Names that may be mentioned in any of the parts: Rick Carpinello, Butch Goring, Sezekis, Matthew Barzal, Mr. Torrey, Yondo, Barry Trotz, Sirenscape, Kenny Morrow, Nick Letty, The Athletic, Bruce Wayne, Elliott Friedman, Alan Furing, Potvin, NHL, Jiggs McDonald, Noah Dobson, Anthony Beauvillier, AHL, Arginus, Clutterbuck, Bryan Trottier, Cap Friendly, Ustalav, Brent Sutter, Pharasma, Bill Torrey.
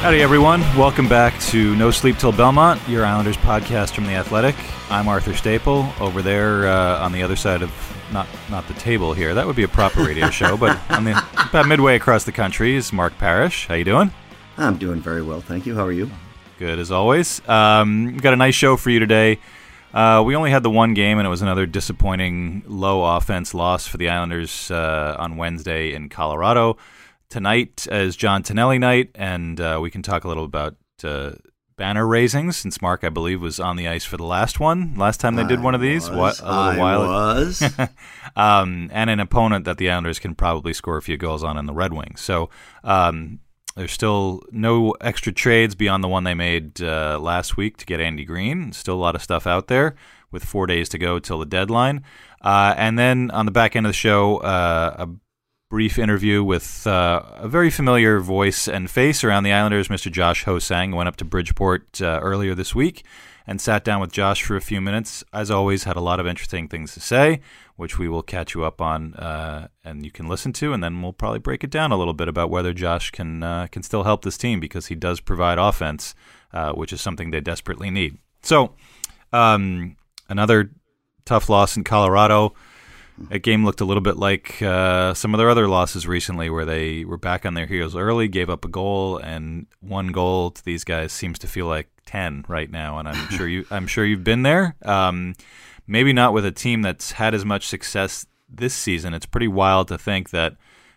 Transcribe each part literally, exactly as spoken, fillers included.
Howdy, everyone. Welcome back to No Sleep Till Belmont, your Islanders podcast from The Athletic. I'm Arthur Staple. Over there uh, on the other side of, not not the table here, that would be a proper radio show, but on the, about midway across the country is Mark Parrish. How you doing? I'm doing very well, thank you. How are you? Good, as always. Um, we've got a nice show for you today. Uh, we only had the one game, and it was another disappointing low offense loss for the Islanders uh, on Wednesday in Colorado. Tonight is John Tonelli night, and uh, we can talk a little about uh, banner raising, since Mark, I believe, was on the ice for the last one. Last time they did I one of these, was, what, a little I while was. ago. um, and an opponent that the Islanders can probably score a few goals on in the Red Wings. So um, there's still no extra trades beyond the one they made uh, last week to get Andy Green. Still a lot of stuff out there with four days to go till the deadline. Uh, and then on the back end of the show, uh, a brief interview with uh, a very familiar voice and face around the Islanders, Mister Josh Hosang. Went up to Bridgeport uh, earlier this week and sat down with Josh for a few minutes. As always, had a lot of interesting things to say, which we will catch you up on uh, and you can listen to, and then we'll probably break it down a little bit about whether Josh can, uh, can still help this team, because he does provide offense, uh, which is something they desperately need. So um, another tough loss in Colorado. That game looked a little bit like uh, some of their other losses recently, where they were back on their heels early, gave up a goal, and one goal to these guys seems to feel like ten right now. And I'm sure you, I'm sure you've been there. Um, maybe not with a team that's had as much success this season. It's pretty wild to think that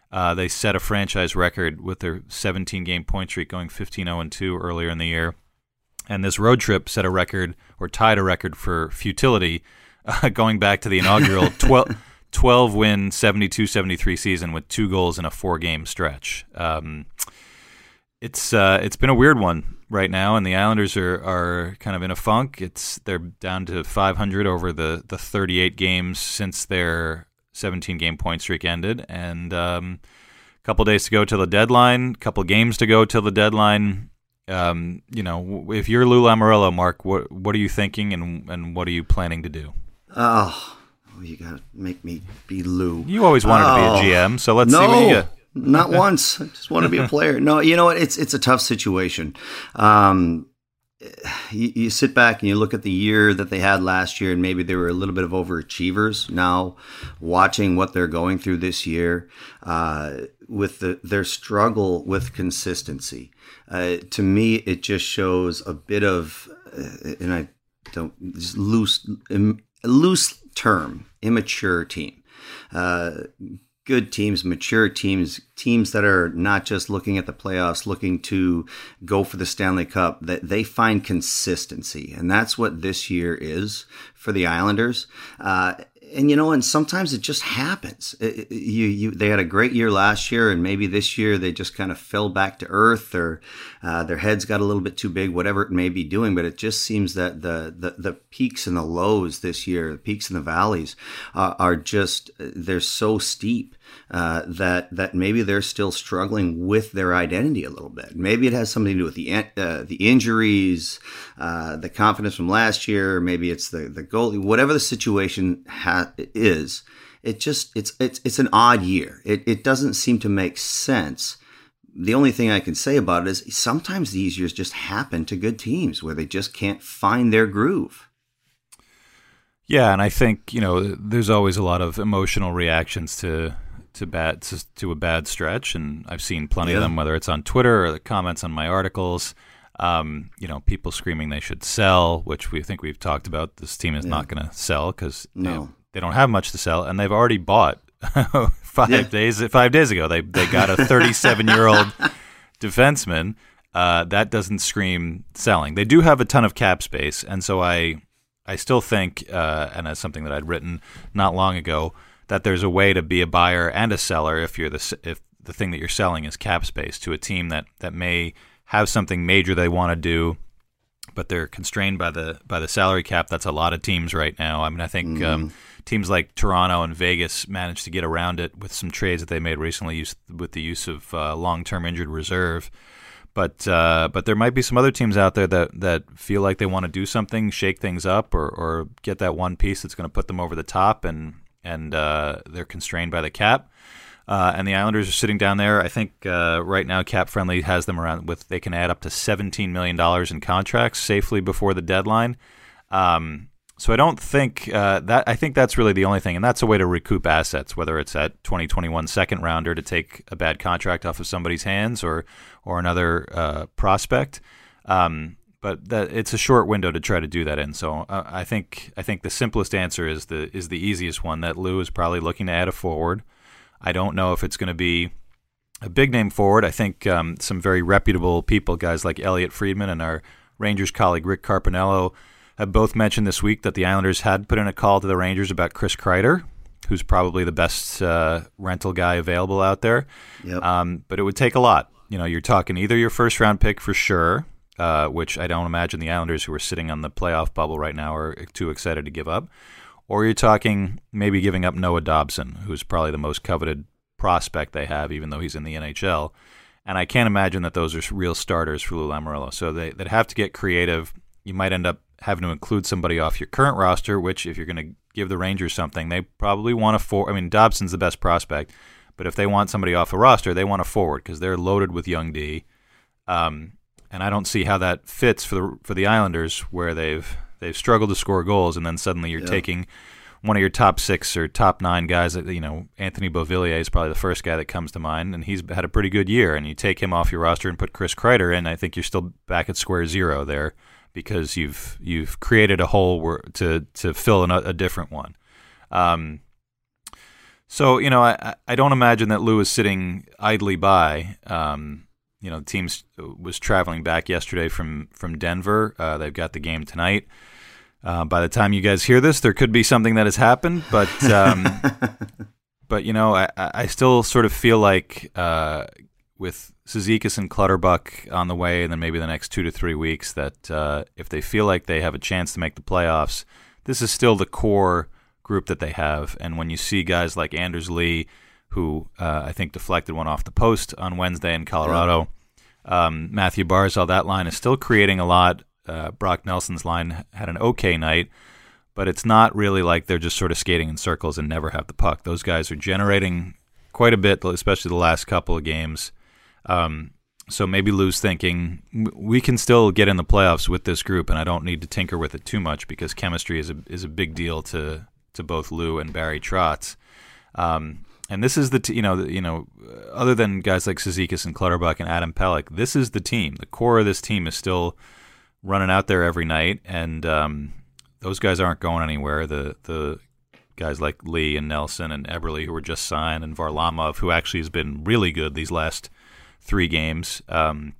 uh, they set a franchise record with their seventeen-game point streak, going fifteen oh and two earlier in the year, and this road trip set a record, or tied a record, for futility, uh, going back to the inaugural twelve. twelve- twelve-win, seventy-two seventy-three season with two goals in a four-game stretch. Um, it's uh, it's been a weird one right now, and the Islanders are, are kind of in a funk. It's they're down to five hundred over the, the thirty-eight games since their seventeen-game point streak ended, and um, a couple days to go till the deadline, a couple games to go till the deadline. Um, you know, if you're Lou Lamoriello, Mark, what what are you thinking, and and what are you planning to do? Oh. Oh, you gotta make me be Lou. You always wanted oh, to be a G M, so let's no, see what you get. Not once. I just want to be a player. No, you know what? It's it's a tough situation. Um, you, you sit back and you look at the year that they had last year, and maybe they were a little bit of overachievers. Now, watching what they're going through this year, uh, with the, their struggle with consistency, uh, to me, it just shows a bit of, uh, and I don't just loose loose. term, immature team. Uh, good teams, mature teams, teams that are not just looking at the playoffs, looking to go for the Stanley Cup, that they find consistency. And that's what this year is for the Islanders. Uh, and, you know, and sometimes it just happens. It, it, you, you, they had a great year last year, and maybe this year they just kind of fell back to earth, or uh, their heads got a little bit too big, whatever it may be doing. But it just seems that the the, the peaks and the lows this year, the peaks and the valleys uh, are just, they're so steep uh, that that maybe they're still struggling with their identity a little bit. Maybe it has something to do with the uh, the injuries, uh, the confidence from last year. Maybe it's the, the goalie, whatever the situation has. It is. It just it's it's it's an odd year. It it doesn't seem to make sense. The only thing I can say about it is sometimes these years just happen to good teams where they just can't find their groove. Yeah, and I think, you know, there's always a lot of emotional reactions to to bad to, to a bad stretch, and I've seen plenty yeah. of them, whether it's on Twitter or the comments on my articles. Um, you know, people screaming they should sell, which we think we've talked about. This team is yeah. not going to sell because no. They don't have much to sell, and they've already bought five yeah. days five days ago. They they got a thirty-seven-year-old defenseman. Uh, that doesn't scream selling. They do have a ton of cap space, and so I I still think, uh, and that's something that I'd written not long ago, that there's a way to be a buyer and a seller if you're the if the thing that you're selling is cap space to a team that that may have something major they want to do, but they're constrained by the by the salary cap. That's a lot of teams right now. I mean, I think mm. um, teams like Toronto and Vegas managed to get around it with some trades that they made recently use, with the use of uh, long-term injured reserve. But uh, but there might be some other teams out there that, that feel like they want to do something, shake things up, or, or get that one piece that's going to put them over the top, and, and uh, they're constrained by the cap. Uh, and the Islanders are sitting down there. I think uh, right now Cap Friendly has them around with they can add up to seventeen million dollars in contracts safely before the deadline. Um, so I don't think uh, that I think that's really the only thing. And that's a way to recoup assets, whether it's that twenty twenty-one second rounder to take a bad contract off of somebody's hands or or another uh, prospect. Um, but that, it's a short window to try to do that in. So uh, I think I think the simplest answer is the is the easiest one, that Lou is probably looking to add a forward. I don't know if it's going to be a big name forward. I think um, some very reputable people, guys like Elliott Friedman and our Rangers colleague Rick Carpinello, have both mentioned this week that the Islanders had put in a call to the Rangers about Chris Kreider, who's probably the best uh, rental guy available out there. Yep. Um, but it would take a lot. You know, you're talking either your first round pick for sure, uh, which I don't imagine the Islanders, who are sitting on the playoff bubble right now, are too excited to give up. Or you're talking maybe giving up Noah Dobson, who's probably the most coveted prospect they have, even though he's in the N H L. And I can't imagine that those are real starters for Lou Lamoriello. So they, they'd have to get creative. You might end up having to include somebody off your current roster, which if you're going to give the Rangers something, they probably want a forward. I mean, Dobson's the best prospect, but if they want somebody off a roster, they want a forward because they're loaded with young D. Um, and I don't see how that fits for the, for the Islanders, where they've... They've struggled to score goals, and then suddenly you're yeah. taking one of your top six or top nine guys. That, you know, Anthony Beauvillier is probably the first guy that comes to mind, and he's had a pretty good year. And you take him off your roster and put Chris Kreider in, I think you're still back at square zero there because you've you've created a hole where, to to fill in a, a different one. Um, so you know, I I don't imagine that Lou is sitting idly by. Um, you know, the team was traveling back yesterday from from Denver. Uh, they've got the game tonight. Uh, by the time you guys hear this, there could be something that has happened, but um, but you know, I, I still sort of feel like uh, with Sezekis and Clutterbuck on the way, and then maybe the next two to three weeks, that uh, if they feel like they have a chance to make the playoffs, this is still the core group that they have. And when you see guys like Anders Lee, who uh, I think deflected one off the post on Wednesday in Colorado, yeah. um, Matthew Barzal, that line is still creating a lot. Uh, Brock Nelson's line had an okay night, but it's not really like they're just sort of skating in circles and never have the puck. Those guys are generating quite a bit, especially the last couple of games. Um, so maybe Lou's thinking, we can still get in the playoffs with this group, and I don't need to tinker with it too much because chemistry is a, is a big deal to, to both Lou and Barry Trotz. Um, and this is the t- you know the, you know other than guys like Sezekis and Clutterbuck and Adam Pelech, this is the team. The core of this team is still running out there every night, and um, those guys aren't going anywhere. The the guys like Lee and Nelson and Eberle, who were just signed, and Varlamov, who actually has been really good these last three games. Um,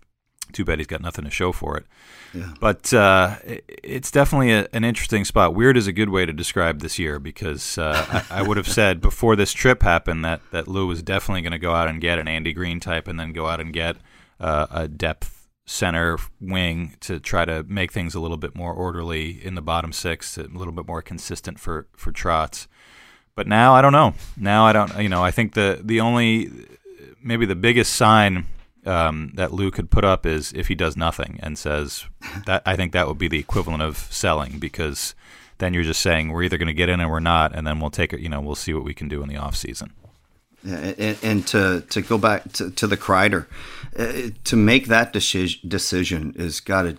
too bad he's got nothing to show for it. Yeah. But uh, it, it's definitely a, an interesting spot. Weird is a good way to describe this year, because uh, I, I would have said before this trip happened that, that Lou was definitely going to go out and get an Andy Green type and then go out and get uh, a depth center wing to try to make things a little bit more orderly in the bottom six, a little bit more consistent for, for Trotz. But now I don't know. Now I don't, you know, I think the, the only, maybe the biggest sign um, that Lou could put up is if he does nothing and says that, I think that would be the equivalent of selling, because then you're just saying we're either going to get in or we're not. And then we'll take it, you know, we'll see what we can do in the off season. Yeah, and, and to, to go back to, to the Kreider, uh, to make that deci- decision is got to,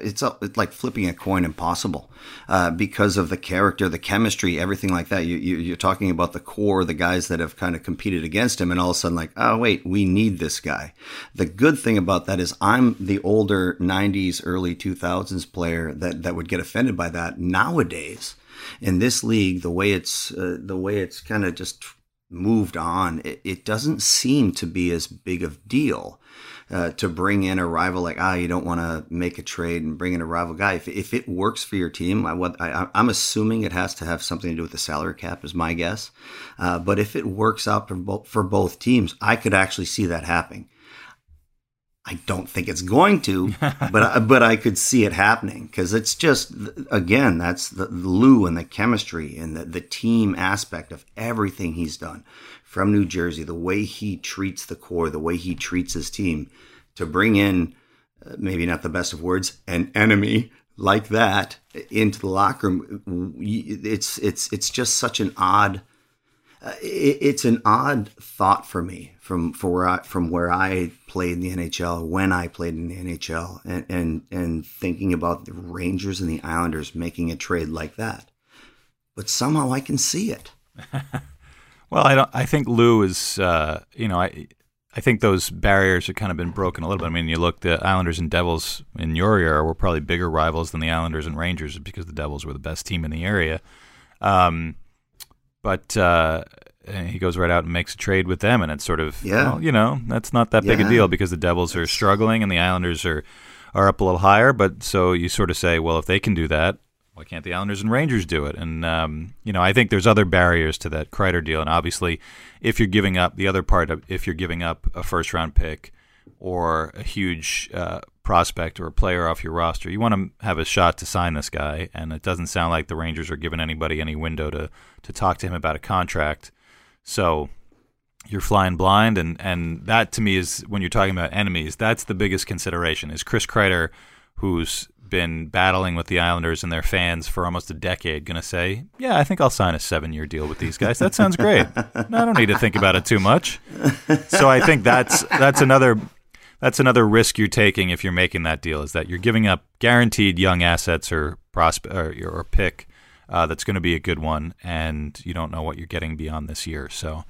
it's, a, it's like flipping a coin, impossible, uh, because of the character, the chemistry, everything like that. You, you, you're talking about the core, the guys that have kind of competed against him, and all of a sudden like, oh, wait, we need this guy. The good thing about that is I'm the older nineties, early two thousands player that, that would get offended by that. Nowadays, in this league, the way it's, uh, the way it's kind of just moved on, it, it doesn't seem to be as big of a deal uh, to bring in a rival. Like, ah, you don't want to make a trade and bring in a rival guy. If, if it works for your team, I, what, I, I'm assuming it has to have something to do with the salary cap is my guess. Uh, but if it works out for, bo- for both teams, I could actually see that happening. I don't think it's going to, but I, but I could see it happening, because it's just, again, that's the, the Lou and the chemistry and the, the team aspect of everything he's done from New Jersey, the way he treats the core, the way he treats his team, to bring in, uh, maybe not the best of words, an enemy like that into the locker room. It's, it's, it's just such an odd uh, it, it's an odd thought for me from for where I, from where I played in the N H L, when I played in the N H L, and and and thinking about the Rangers and the Islanders making a trade like that. But somehow I can see it. Well, I don't. I think Lou is. Uh, you know, I I think those barriers have kind of been broken a little bit. I mean, you look, the Islanders and Devils in your era were probably bigger rivals than the Islanders and Rangers because the Devils were the best team in the area. Um, but uh, he goes right out and makes a trade with them, and it's sort of, yeah. well, you know, that's not that yeah. big a deal because the Devils are struggling and the Islanders are are up a little higher. But so you sort of say, well, if they can do that, why can't the Islanders and Rangers do it? And, um, you know, I think there's other barriers to that Kreider deal. And obviously, if you're giving up the other part, of, if you're giving up a first round pick or a huge uh, prospect or a player off your roster, you want to have a shot to sign this guy. And it doesn't sound like the Rangers are giving anybody any window to, to talk to him about a contract. So you're flying blind. And, and that, to me, is when you're talking about enemies, that's the biggest consideration is Chris Kreider, who's been battling with the Islanders and their fans for almost a decade, going to say, yeah, I think I'll sign a seven-year deal with these guys. That sounds great. I don't need to think about it too much. So I think that's that's another that's another risk you're taking if you're making that deal, is that you're giving up guaranteed young assets or prospe- or, or pick uh, that's going to be a good one, and you don't know what you're getting beyond this year. So,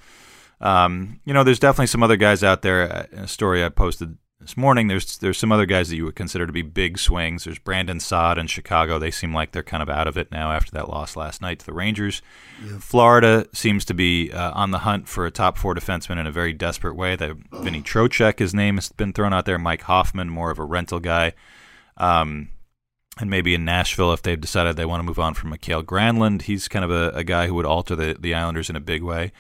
um, you know, there's definitely some other guys out there. A story I posted this morning, there's there's some other guys that you would consider to be big swings. There's Brandon Saad in Chicago. They seem like they're kind of out of it now after that loss last night to the Rangers. Yeah. Florida seems to be uh, on the hunt for a top four defenseman in a very desperate way. That oh. Vinny Trocheck, his name has been thrown out there. Mike Hoffman, more of a rental guy. Um, and maybe in Nashville, if they've decided they want to move on from Mikael Granlund, he's kind of a, a guy who would alter the, the Islanders in a big way.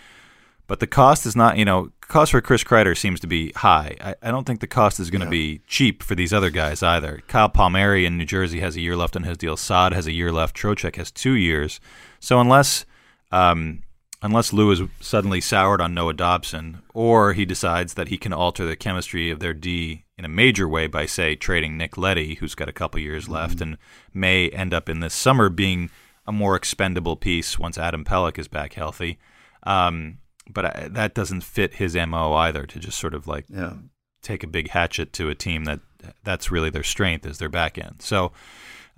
But the cost is not, you know, cost for Chris Kreider seems to be high. I, I don't think the cost is going to yeah. be cheap for these other guys either. Kyle Palmieri in New Jersey has a year left on his deal. Saad has a year left. Trocheck has two years. So unless um, unless Lou is suddenly soured on Noah Dobson, or he decides that he can alter the chemistry of their D in a major way by, say, trading Nick Letty, who's got a couple years mm-hmm. left and may end up in this summer being a more expendable piece once Adam Pelech is back healthy. Um But I, that doesn't fit his M O either, to just sort of like yeah. take a big hatchet to a team that that's really their strength is their back end. So,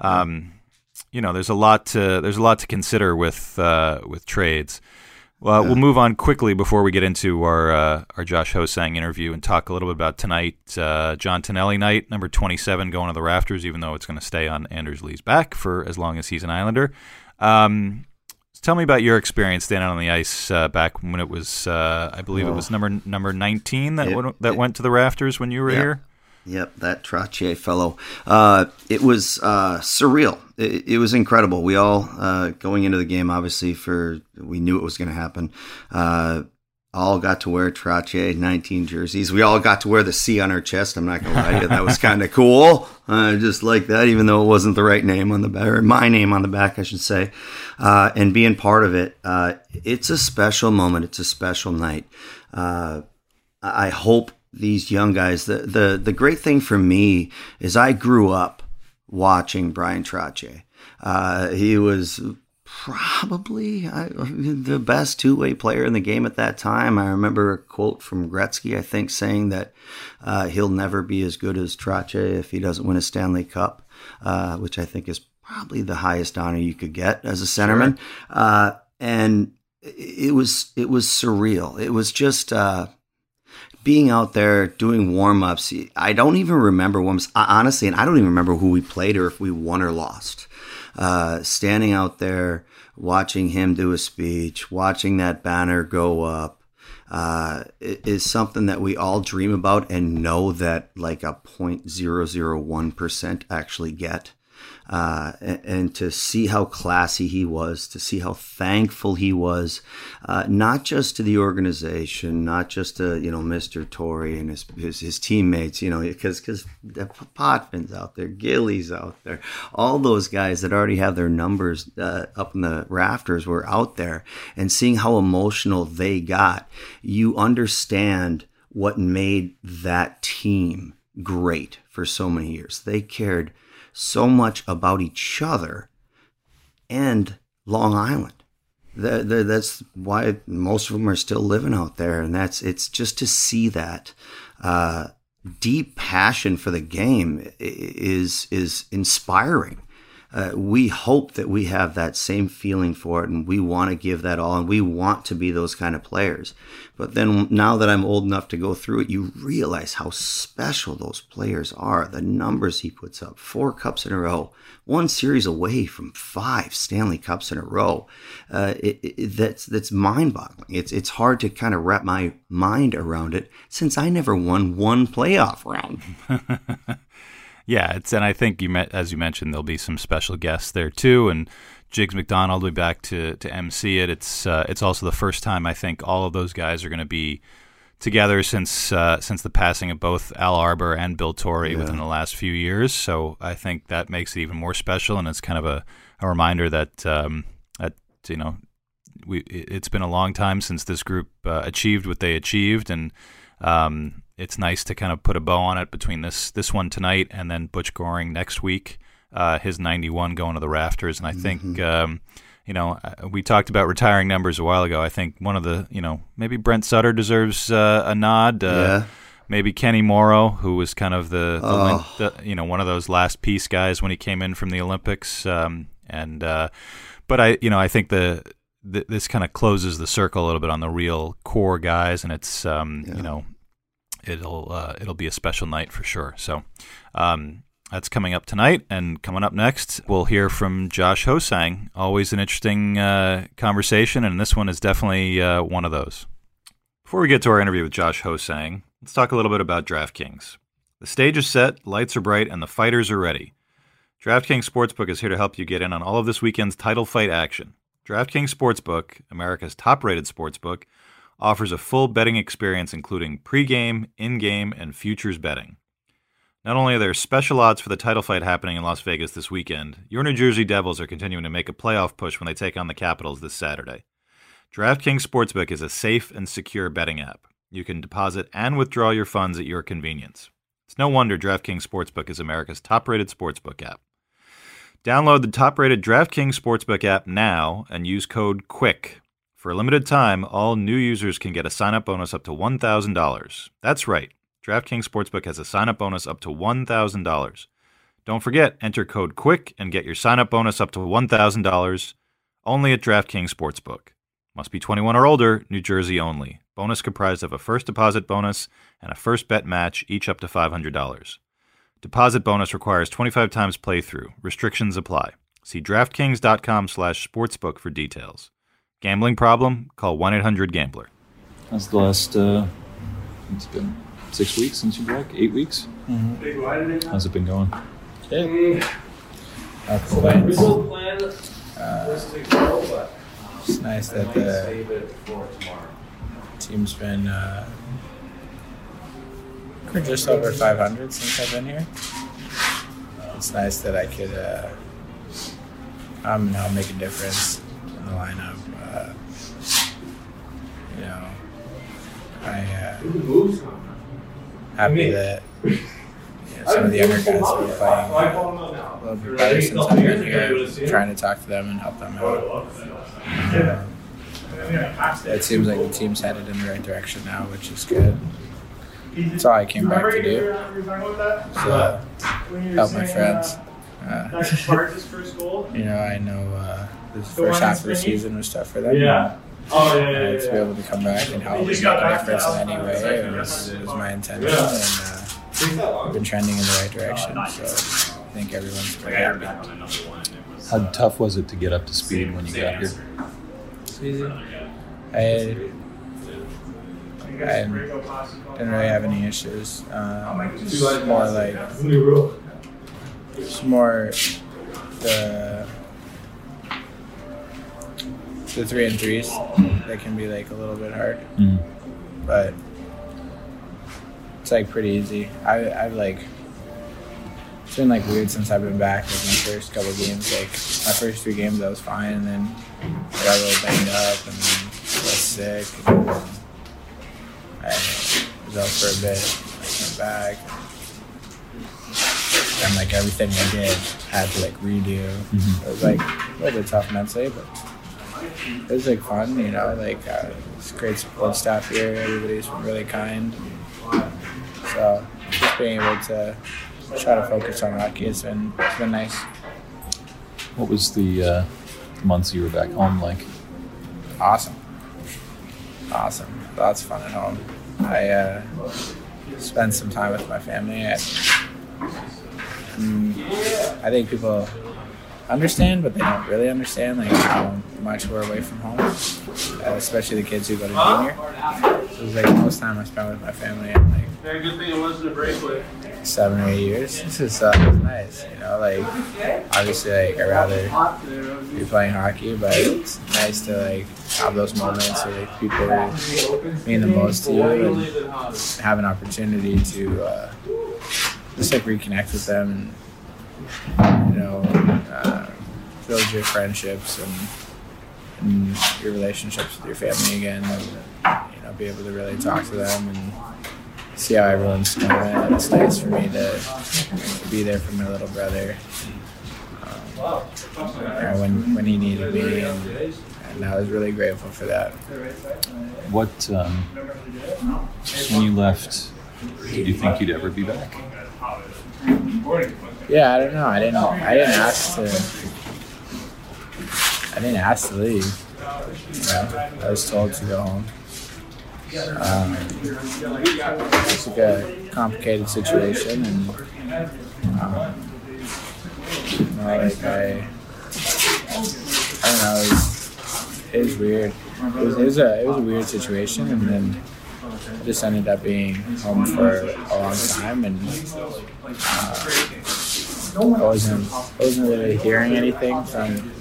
um, you know, there's a lot to there's a lot to consider with uh, with trades. Well, yeah. we'll move on quickly before we get into our uh, our Josh Hosang interview and talk a little bit about tonight, uh, John Tonelli night, number twenty-seven, going to the rafters, even though it's going to stay on Anders Lee's back for as long as he's an Islander. Um, Tell me about your experience standing on the ice uh, back when it was, uh, I believe oh. it was number number nineteen that it, went, that it, went to the rafters when you were yep. here. Yep, that Trottier fellow. Uh, it was uh, surreal. It, it was incredible. We all uh, going into the game, obviously, for we knew it was going to happen. Uh, all got to wear Trottier nineteen jerseys. We all got to wear the C on our chest. I'm not going to lie to you. That was kind of cool. Uh, just like that, even though it wasn't the right name on the back, or my name on the back, I should say. Uh, and being part of it, uh, it's a special moment. It's a special night. Uh, I hope these young guys, the, the, the great thing for me is I grew up watching Bryan Trottier. Uh, he was probably I, the best two-way player in the game at that time. I remember a quote from Gretzky, I think, saying that uh, he'll never be as good as Trottier if he doesn't win a Stanley Cup, uh, which I think is probably the highest honor you could get as a centerman. Sure. Uh, and it was it was surreal. It was just uh, being out there doing warm-ups. I don't even remember warm-ups, honestly, and I don't even remember who we played or if we won or lost. Uh, standing out there, watching him do a speech, watching that banner go up, uh, is something that we all dream about and know that like a zero point zero zero one percent actually get. Uh, and, and to see how classy he was, to see how thankful he was, uh, not just to the organization, not just to, you know, Mister Torrey and his, his, his teammates, you know, because, because Potvins out there, Gillies out there, all those guys that already have their numbers, uh, up in the rafters were out there, and seeing how emotional they got, you understand what made that team great for so many years. They cared so much about each other and Long Island. the, the, that's why most of them are still living out there. And that's, it's just to see that uh, deep passion for the game is, is inspiring. Uh, we hope that we have that same feeling for it, and we want to give that all, and we want to be those kind of players. But then now that I'm old enough to go through it, you realize how special those players are. The numbers he puts up, four cups in a row, one series away from five Stanley Cups in a row. Uh, it, it, that's that's mind-boggling. It's, it's hard to kind of wrap my mind around it since I never won one playoff round. Yeah, it's, and I think, you met, as you mentioned, there'll be some special guests there too, and Jiggs McDonald will be back to, to emcee it. It's uh, it's also the first time I think all of those guys are going to be together since uh, since the passing of both Al Arbor and Bill Torrey yeah. within the last few years. So I think that makes it even more special, and it's kind of a, a reminder that um, that you know we it's been a long time since this group uh, achieved what they achieved, and. Um, It's nice to kind of put a bow on it between this this one tonight and then Butch Goring next week, uh, his ninety-one going to the rafters. And I mm-hmm. think, um, you know, we talked about retiring numbers a while ago. I think one of the, you know, maybe Brent Sutter deserves uh, a nod. Uh, yeah. Maybe Kenny Morrow, who was kind of the, the, oh. link, the, you know, one of those last piece guys when he came in from the Olympics. Um, and uh, but, I you know, I think the... th- this kind of closes the circle a little bit on the real core guys, and it's, um, yeah. you know, it'll uh, it'll be a special night for sure. So um, that's coming up tonight, and coming up next, we'll hear from Josh Hosang. Always an interesting uh, conversation, and this one is definitely uh, one of those. Before we get to our interview with Josh Hosang, let's talk a little bit about DraftKings. The stage is set, lights are bright, and the fighters are ready. DraftKings Sportsbook is here to help you get in on all of this weekend's title fight action. DraftKings Sportsbook, America's top-rated sportsbook, offers a full betting experience including pregame, in-game, and futures betting. Not only are there special odds for the title fight happening in Las Vegas this weekend, your New Jersey Devils are continuing to make a playoff push when they take on the Capitals this Saturday. DraftKings Sportsbook is a safe and secure betting app. You can deposit and withdraw your funds at your convenience. It's no wonder DraftKings Sportsbook is America's top-rated sportsbook app. Download the top-rated DraftKings Sportsbook app now and use code QUICK. For a limited time, all new users can get a sign-up bonus up to one thousand dollars. That's right. DraftKings Sportsbook has a sign-up bonus up to one thousand dollars. Don't forget, enter code QUICK and get your sign-up bonus up to one thousand dollars only at DraftKings Sportsbook. Must be twenty-one or older, New Jersey only. Bonus comprised of a first deposit bonus and a first bet match, each up to five hundred dollars. Deposit bonus requires twenty-five times playthrough. Restrictions apply. See DraftKings.com slash sportsbook for details. Gambling problem? Call one eight hundred gambler. That's the last, uh, it's been six weeks since you're back? Eight weeks? Mm-hmm. How's it been going? Okay. That's the original plan was to go, but it's nice that the team's been... Uh, We're just over five hundred since I've been here. It's nice that I could, uh, I'm now make a difference in the lineup. Uh, you know, I'm uh, happy that you know, some of the younger guys are playing uh, a little bit better since I've been here, trying to talk to them and help them out. Um, it seems like the team's headed in the right direction now, which is good. That's all I came back to do. So, help my friends. Uh, you know, I know uh, the first half of the season was tough for them. Yeah. Oh yeah. yeah, yeah. To be able to come back and help make a difference in any way it was, it was my intention, and uh, we've been trending in the right direction. So I think everyone's pretty happy. How tough was it to get up to speed when you got here? It's easy. I. I didn't really have any issues. Um, it's more like, it's more the the three and threes that can be like a little bit hard, mm. but it's like pretty easy. I, I've like, it's been like weird since I've been back. Like my first couple of games, like my first three games I was fine, and then I got a little banged up and then I was sick. And then, I was out for a bit, I came back, and like everything I did, I had to like redo. Mm-hmm. It was like a little bit tough mentally, but it was like fun, you know, like uh, it's great support staff here. Everybody's been really kind. So just being able to try to focus on hockey has been, it's been nice. What was the uh, months you were back home like? Awesome. Awesome. Lots of fun at home. I uh, spent some time with my family. I, um, I think people understand, but they don't really understand like how much we're away from home, uh, especially the kids who go to junior. So it was like most time I spent with my family in like yeah, good thing it wasn't a breakaway. seven or eight years. This is uh, nice, you know. Like obviously, like I'd rather be playing hockey, but it's nice to like have those moments where like, people mean the most to you and have an opportunity to uh, just like reconnect with them. And, you know, uh, build your friendships and, and your relationships with your family again, and, you know, be able to really talk to them and see how everyone's doing. And it's nice for me to, to be there for my little brother um, you know, when when he needed me, and, and I was really grateful for that. What um, when you left, did you think you'd ever be back? Yeah, I don't know. I didn't. I didn't ask to. I didn't ask to leave. You know, I was told to go home. Um, it's like a complicated situation, and um, you know, like I, I don't know. It was, it was weird. It was, it was a it was a weird situation, and then I just ended up being home for a long time, and uh, I wasn't wasn't really hearing anything from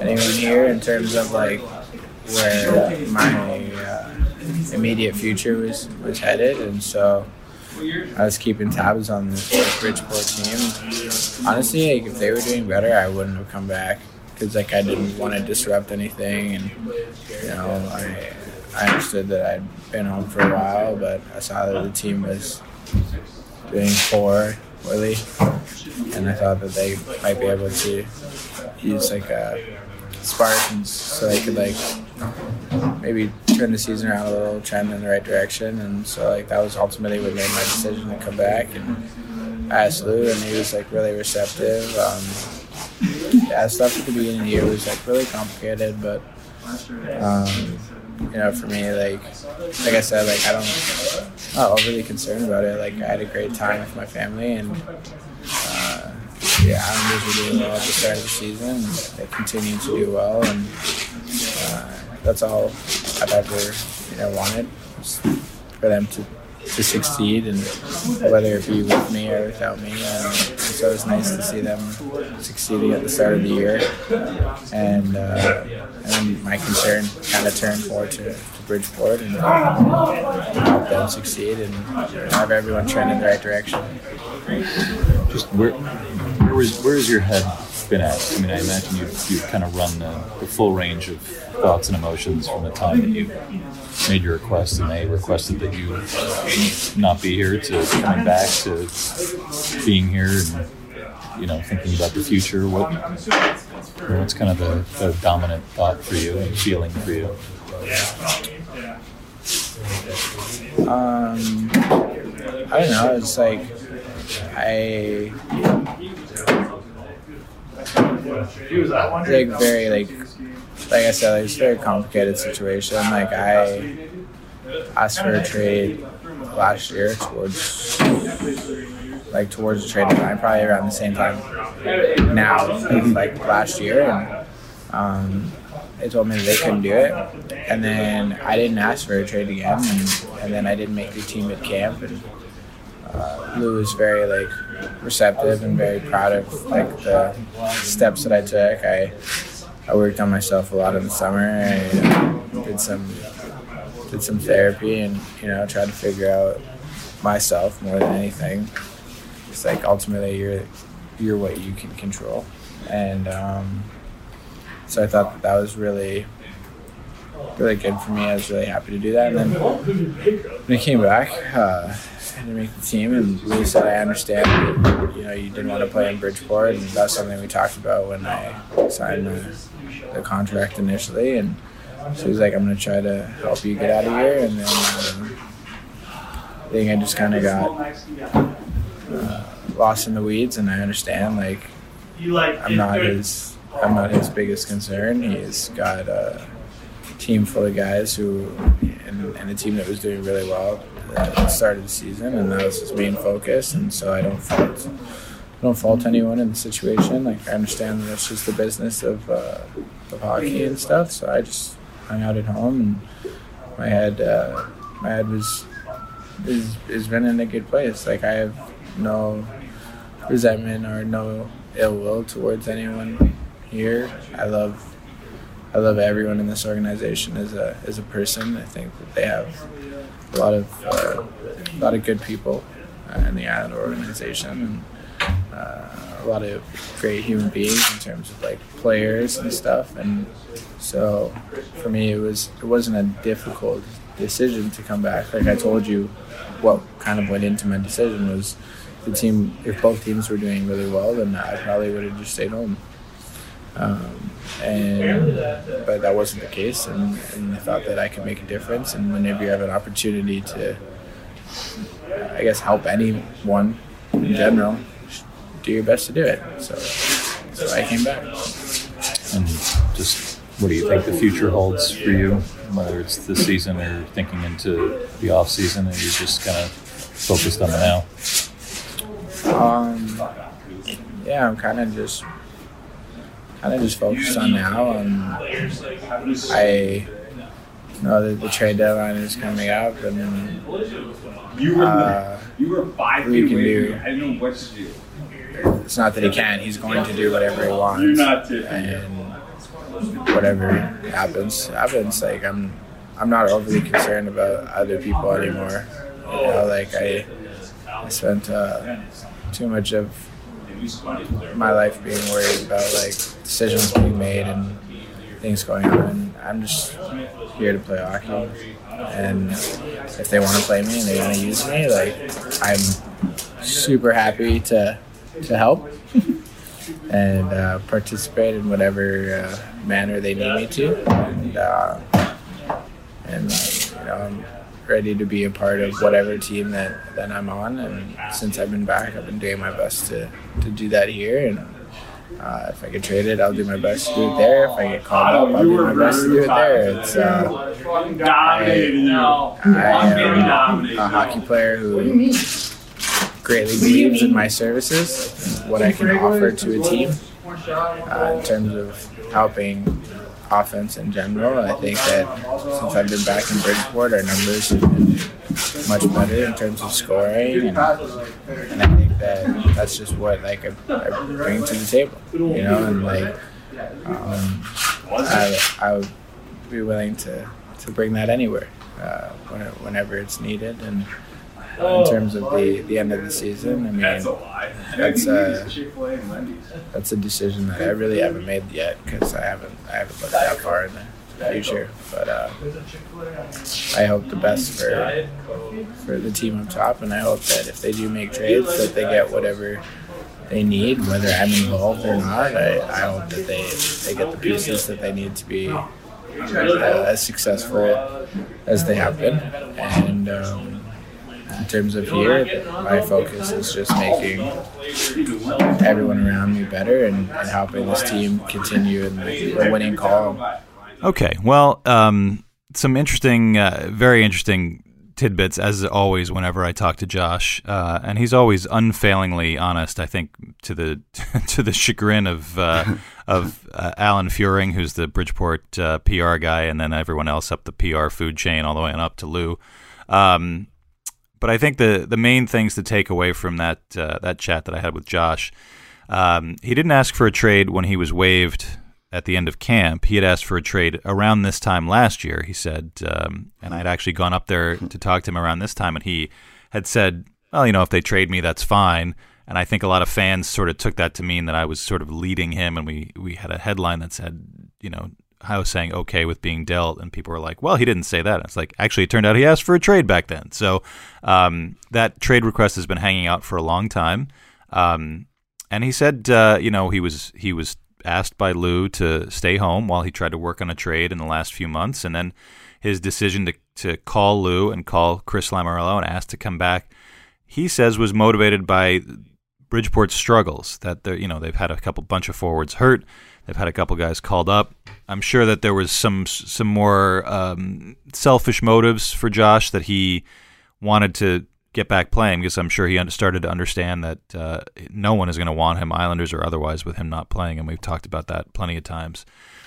anyone here in terms of like where my uh, immediate future was, was headed, and so I was keeping tabs on this like, Bridgeport team. Honestly, like, if they were doing better, I wouldn't have come back because like I didn't want to disrupt anything, and you know I. I understood that I'd been home for a while, but I saw that the team was doing poor, really, and I thought that they might be able to use like a spark, and so they could like maybe turn the season around a little, trend in the right direction. And so like that was ultimately what made my decision to come back. And I asked Lou, and he was like really receptive. Um, yeah, stuff at the beginning of the year was like really complicated, but. Um, You know, for me, like, like I said, like, I don't, I'm not overly concerned about it. Like, I had a great time with my family, and, uh, yeah, Islanders were doing well at the start of the season. They continued to do well, and uh, that's all I've ever, you know, wanted, for them to, to succeed, and whether it be with me or without me. Um, so it's nice to see them succeeding at the start of the year, and uh, and my concern kind of turned more to, to Bridgeport and help them succeed and have everyone trend in the right direction. Just where where is where is your head been at? I mean, I imagine you you kind of run the, the full range of thoughts and emotions from the time that you made your request and they requested that you not be here to coming back to being here and, you know, thinking about the future. What what's kind of the, the dominant thought for you and feeling for you? Um, I don't know. It's like I. Like very like like I said, like, it's a very complicated situation. Like I asked for a trade last year towards like towards the trade deadline, probably around the same time now like last year, and um, they told me that they couldn't do it, and then I didn't ask for a trade again, and, and then I didn't make the team at camp, and uh, Lou was very like receptive and very proud of like the steps that I took. I I worked on myself a lot in the summer. I did some did some therapy and you know tried to figure out myself more than anything. It's like ultimately you're you're what you can control, and um, so I thought that, that was really really good for me. I was really happy to do that. And then when I came back, uh, I had to make the team, and Lou said, I understand that, you know, you didn't want to play in Bridgeport, and that's something we talked about when I signed the, the contract initially. And so he's like, I'm going to try to help you get out of here. And then um, I think I just kind of got uh, lost in the weeds, and I understand, like, I'm not his, I'm not his biggest concern. He's got a team full of guys who, and, and a team that was doing really well at the start of the season, and that was his main focus. And so I don't fault, I don't fault anyone in the situation. Like, I understand that it's just the business of, uh, of hockey and stuff. So I just hung out at home, and my head, uh, my head was, is, is been in a good place. Like, I have no resentment or no ill will towards anyone here. I love, I love everyone in this organization as a as a person. I think that they have a lot of uh, a lot of good people uh, in the Islander organization, and uh, a lot of great human beings in terms of like players and stuff. And so for me, it was it wasn't a difficult decision to come back. Like I told you, what kind of went into my decision was. The team, if both teams were doing really well, then I probably would have just stayed home. Um, and but that wasn't the case, and, and I thought that I could make a difference. And whenever you have an opportunity to, I guess, help anyone in general, do your best to do it. So, so I came back. And just what do you think the future holds for you, whether it's this season or thinking into the off season, and you're just kind of focused on the now? Um, yeah, I'm kind of just, kind of just focused on now. Um, I know that the trade deadline is coming up, and uh, we can do. It's not that he can; he's going to do whatever he wants, and whatever happens, happens. Like I'm, I'm not overly concerned about other people anymore. You know, like I, I spent. Uh, too much of my life being worried about like decisions being made and things going on, and I'm just here to play hockey, and if they want to play me and they want to use me, like I'm super happy to to help and uh, participate in whatever uh, manner they need me to, and uh, and uh, you know I'm ready to be a part of whatever team that, that I'm on. And since I've been back, I've been doing my best to, to do that here. And uh, if I get traded, I'll do my best to do it there. If I get called up, I'll do my best to do it there. It's, uh, I, I am a hockey player who greatly believes in my services, and what I can offer to a team uh, in terms of helping offense in general. I think that since I've been back in Bridgeport, our numbers have been much better in terms of scoring, and, and I think that that's just what like I, I bring to the table, you know. And like um, I, I would be willing to, to bring that anywhere, uh, whenever it's needed. And in terms of the, the end of the season, I mean, that's a that's a decision that I really haven't made yet, because I haven't I haven't looked that far in the future. But uh, I hope the best for for the team up top, and I hope that if they do make trades, that they get whatever they need, whether I'm involved or not. I, I hope that they they get the pieces that they need to be uh, as successful as they have been. And. Um, In terms of here, my focus is just making everyone around me better and, and helping this team continue in the, the winning column. Okay, well, um, some interesting, uh, very interesting tidbits, as always, whenever I talk to Josh. Uh, and he's always unfailingly honest, I think, to the to the chagrin of uh, of uh, Alan Furing, who's the Bridgeport uh, P R guy, and then everyone else up the P R food chain all the way on up to Lou. Um But I think the, the main things to take away from that uh, that chat that I had with Josh, um, he didn't ask for a trade when he was waived at the end of camp. He had asked for a trade around this time last year, he said. Um, and I'd actually gone up there to talk to him around this time, and he had said, well, you know, if they trade me, that's fine. And I think a lot of fans sort of took that to mean that I was sort of leading him, and we, we had a headline that said, you know, Hosang okay with being dealt, and people were like, well, he didn't say that. And it's like, actually, it turned out he asked for a trade back then. So um, that trade request has been hanging out for a long time. Um, and he said, uh, you know, he was he was asked by Lou to stay home while he tried to work on a trade in the last few months. And then his decision to, to call Lou and call Chris Lamoriello and ask to come back, he says, was motivated by Bridgeport's struggles, that they're, you know, they've had a couple bunch of forwards hurt. They've had a couple guys called up. I'm sure that there was some some more um, selfish motives for Josh, that he wanted to get back playing, because I'm sure he started to understand that uh, no one is going to want him, Islanders or otherwise, with him not playing, and we've talked about that plenty of times.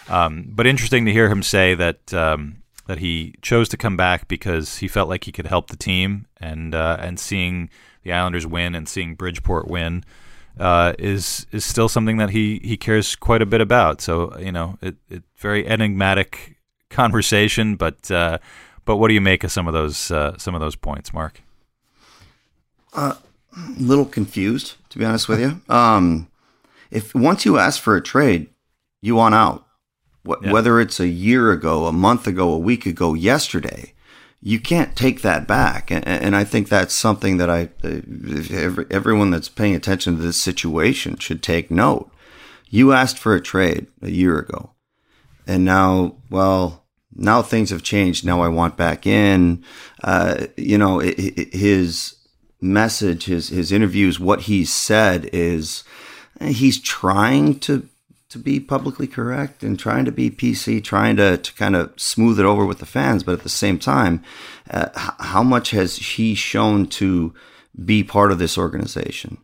Um, but interesting to hear him say that um, that he chose to come back because he felt like he could help the team, and uh, and seeing the Islanders win and seeing Bridgeport win Uh, is is still something that he, he cares quite a bit about. So, you know, it, it very enigmatic conversation, but uh, but what do you make of some of those uh, some of those points, Mark? A uh, little confused, to be honest with you. Um, if once you ask for a trade, you want out. Wh- yeah. Whether it's a year ago, a month ago, a week ago, yesterday, you can't take that back. And, and I think that's something that I, every, everyone that's paying attention to this situation should take note. You asked for a trade a year ago, and now, well, now things have changed. Now I want back in. Uh, you know, it, it, his message, his, his interviews, what he's said is he's trying to, to be publicly correct and trying to be P C, trying to, to kind of smooth it over with the fans. But at the same time, uh, how much has he shown to be part of this organization?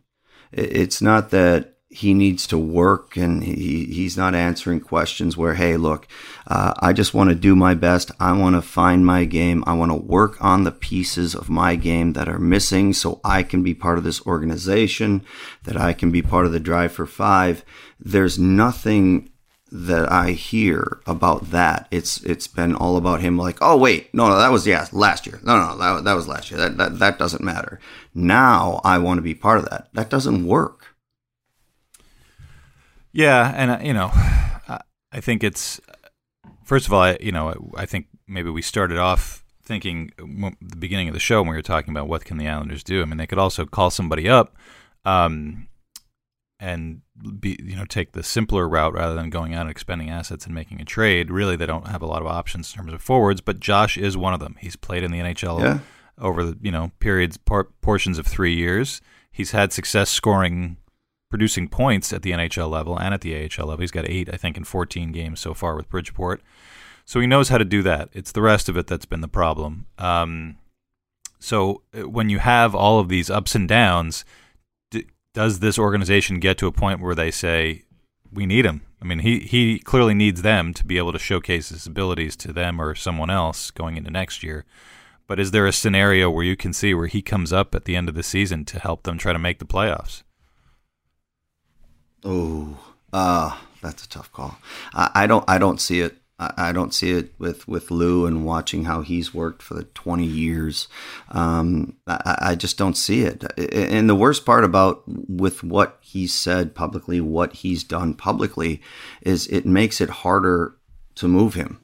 It's not that he needs to work and he, he's not answering questions where, hey, look, uh, I just want to do my best. I want to find my game. I want to work on the pieces of my game that are missing so I can be part of this organization, that I can be part of the drive for five. There's nothing that I hear about that. It's It's been all about him like, oh, wait, no, no, that was yeah, last year. No, no, that, that was last year. That, that That doesn't matter. Now I want to be part of that. That doesn't work. Yeah, and you know, I think it's first of all, I, you know, I think maybe we started off thinking at the beginning of the show when we were talking about what can the Islanders do. I mean, they could also call somebody up, um, and be, you know, take the simpler route rather than going out and expending assets and making a trade. Really, they don't have a lot of options in terms of forwards, but Josh is one of them. He's played in the N H L yeah. over the, you know, periods par- portions of three years. He's had success scoring, producing points at the N H L level and at the A H L level. He's got eight, I think, in fourteen games so far with Bridgeport. So he knows how to do that. It's the rest of it that's been the problem. Um, so when you have all of these ups and downs, d- does this organization get to a point where they say, we need him? I mean, he, he clearly needs them to be able to showcase his abilities to them or someone else going into next year. But is there a scenario where you can see where he comes up at the end of the season to help them try to make the playoffs? Oh, uh, that's a tough call. I, I don't, I don't see it. I, I don't see it with, with Lou and watching how he's worked for the twenty years. Um, I, I just don't see it. And the worst part about with what he said publicly, what he's done publicly, is it makes it harder to move him.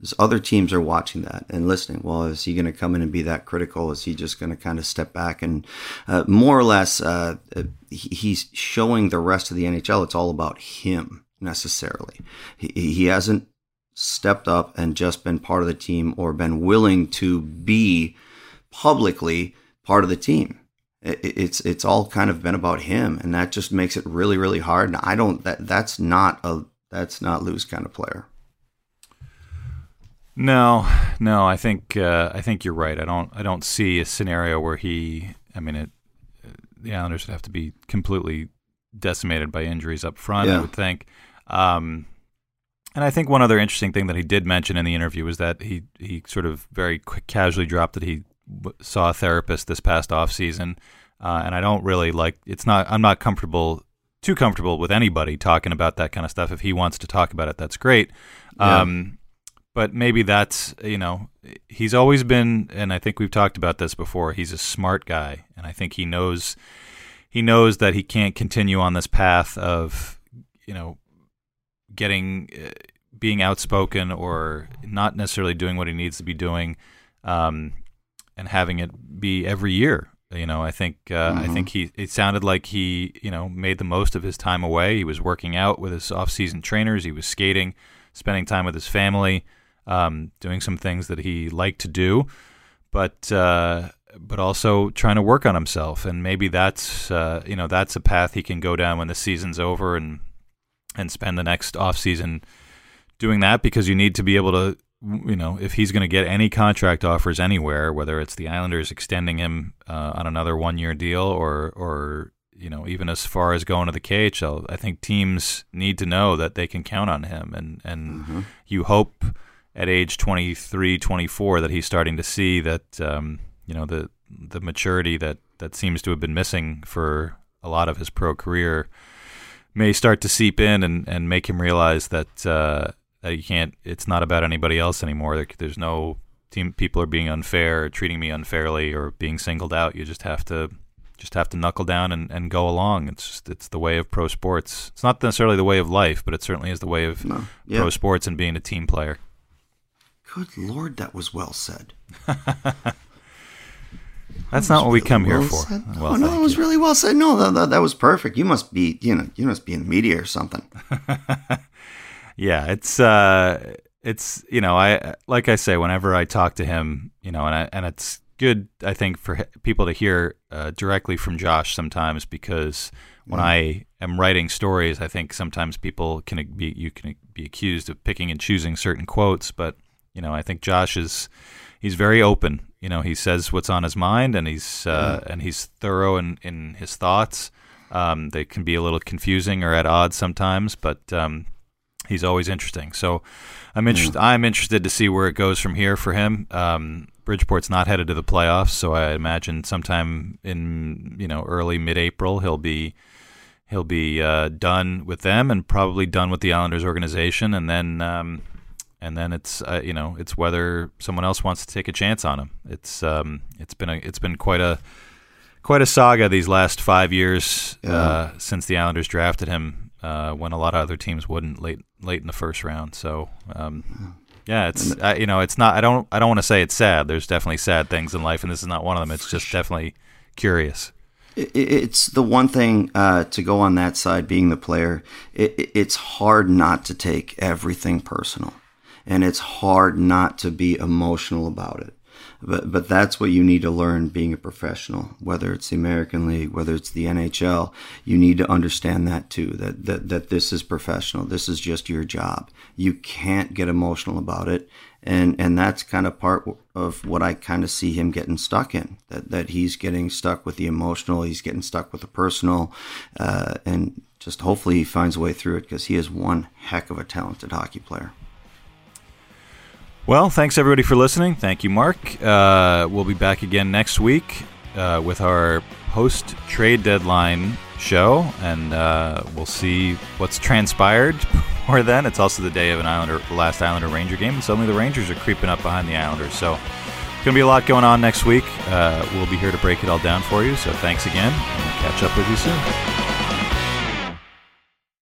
Because other teams are watching that and listening. Well, is he going to come in and be that critical? Is he just going to kind of step back? And uh, more or less, uh, he's showing the rest of the N H L it's all about him necessarily. He, he hasn't stepped up and just been part of the team or been willing to be publicly part of the team. It's it's all kind of been about him, and that just makes it really, really hard. And I don't that that's not a that's not Lou's kind of player. No, no, I think uh, I think you're right. I don't I don't see a scenario where he. I mean, it, the Islanders would have to be completely decimated by injuries up front. Yeah. I would think. Um, and I think one other interesting thing that he did mention in the interview was that he he sort of very quick, casually dropped that he w- saw a therapist this past off season. Uh, and I don't really like. It's not. I'm not comfortable too comfortable with anybody talking about that kind of stuff. If he wants to talk about it, that's great. Yeah. Um, But maybe that's, you know, he's always been, and I think we've talked about this before, he's a smart guy. And I think he knows he knows that he can't continue on this path of, you know, getting being outspoken or not necessarily doing what he needs to be doing, um, and having it be every year. You know, I think uh, mm-hmm. I think he. It sounded like he, you know, made the most of his time away. He was working out with his off-season trainers. He was skating, spending time with his family, um, doing some things that he liked to do, but uh, but also trying to work on himself. And maybe that's uh, you know that's a path he can go down when the season's over, and and spend the next off-season doing that, because you need to be able to. You know, if he's going to get any contract offers anywhere, whether it's the Islanders extending him uh, on another one-year deal, or, or you know, even as far as going to the K H L, I think teams need to know that they can count on him. And, and mm-hmm. you hope at age twenty-three, twenty-four that he's starting to see that, um, you know, the the maturity that, that seems to have been missing for a lot of his pro career may start to seep in and, and make him realize that uh, – you can't. It's not about anybody else anymore. There, there's no team. People are being unfair, or treating me unfairly, or being singled out. You just have to, just have to knuckle down and, and go along. It's just, it's the way of pro sports. It's not necessarily the way of life, but it certainly is the way of no. yeah. pro sports and being a team player. Good Lord, that was well said. That's not what really we come well here for. Well, oh, no, it was you. really well said. No, that, that, that was perfect. You must be, you know, you must be in the media or something. Yeah, it's uh, it's you know, I like I say whenever I talk to him, you know, and I, and it's good I think for people to hear uh, directly from Josh sometimes, because when mm. I am writing stories, I think sometimes people can be you can be accused of picking and choosing certain quotes, but you know, I think Josh is he's very open. You know, he says what's on his mind, and he's uh, mm. and he's thorough in, in his thoughts. Um, they can be a little confusing or at odds sometimes, but. Um, He's always interesting, so I'm interested. Yeah. I'm interested to see where it goes from here for him. Um, Bridgeport's not headed to the playoffs, so I imagine sometime in you know early mid-April he'll be he'll be uh, done with them, and probably done with the Islanders organization, and then um, and then it's uh, you know it's whether someone else wants to take a chance on him. It's um, it's been a, it's been quite a quite a saga these last five years yeah. uh, since the Islanders drafted him. Uh, when a lot of other teams wouldn't late late in the first round, so um, yeah, it's I, you know it's not I don't I don't want to say it's sad. There's definitely sad things in life, and this is not one of them. It's just definitely curious. It, it's the one thing uh, to go on that side, being the player. It, it's hard not to take everything personal, and it's hard not to be emotional about it. But but that's what you need to learn being a professional, whether it's the American League, whether it's the N H L. You need to understand that too, that, that, that this is professional. This is just your job. You can't get emotional about it. And and that's kind of part of what I kind of see him getting stuck in, that, that he's getting stuck with the emotional. He's getting stuck with the personal. Uh, and just hopefully he finds a way through it, because he is one heck of a talented hockey player. Well, thanks everybody for listening. Thank you, Mark. Uh, we'll be back again next week uh, with our post-trade deadline show, and uh, we'll see what's transpired before then. It's also the day of an Islander, the last Islander-Ranger game, and suddenly the Rangers are creeping up behind the Islanders. So there's going to be a lot going on next week. Uh, we'll be here to break it all down for you. So thanks again, and we'll catch up with you soon.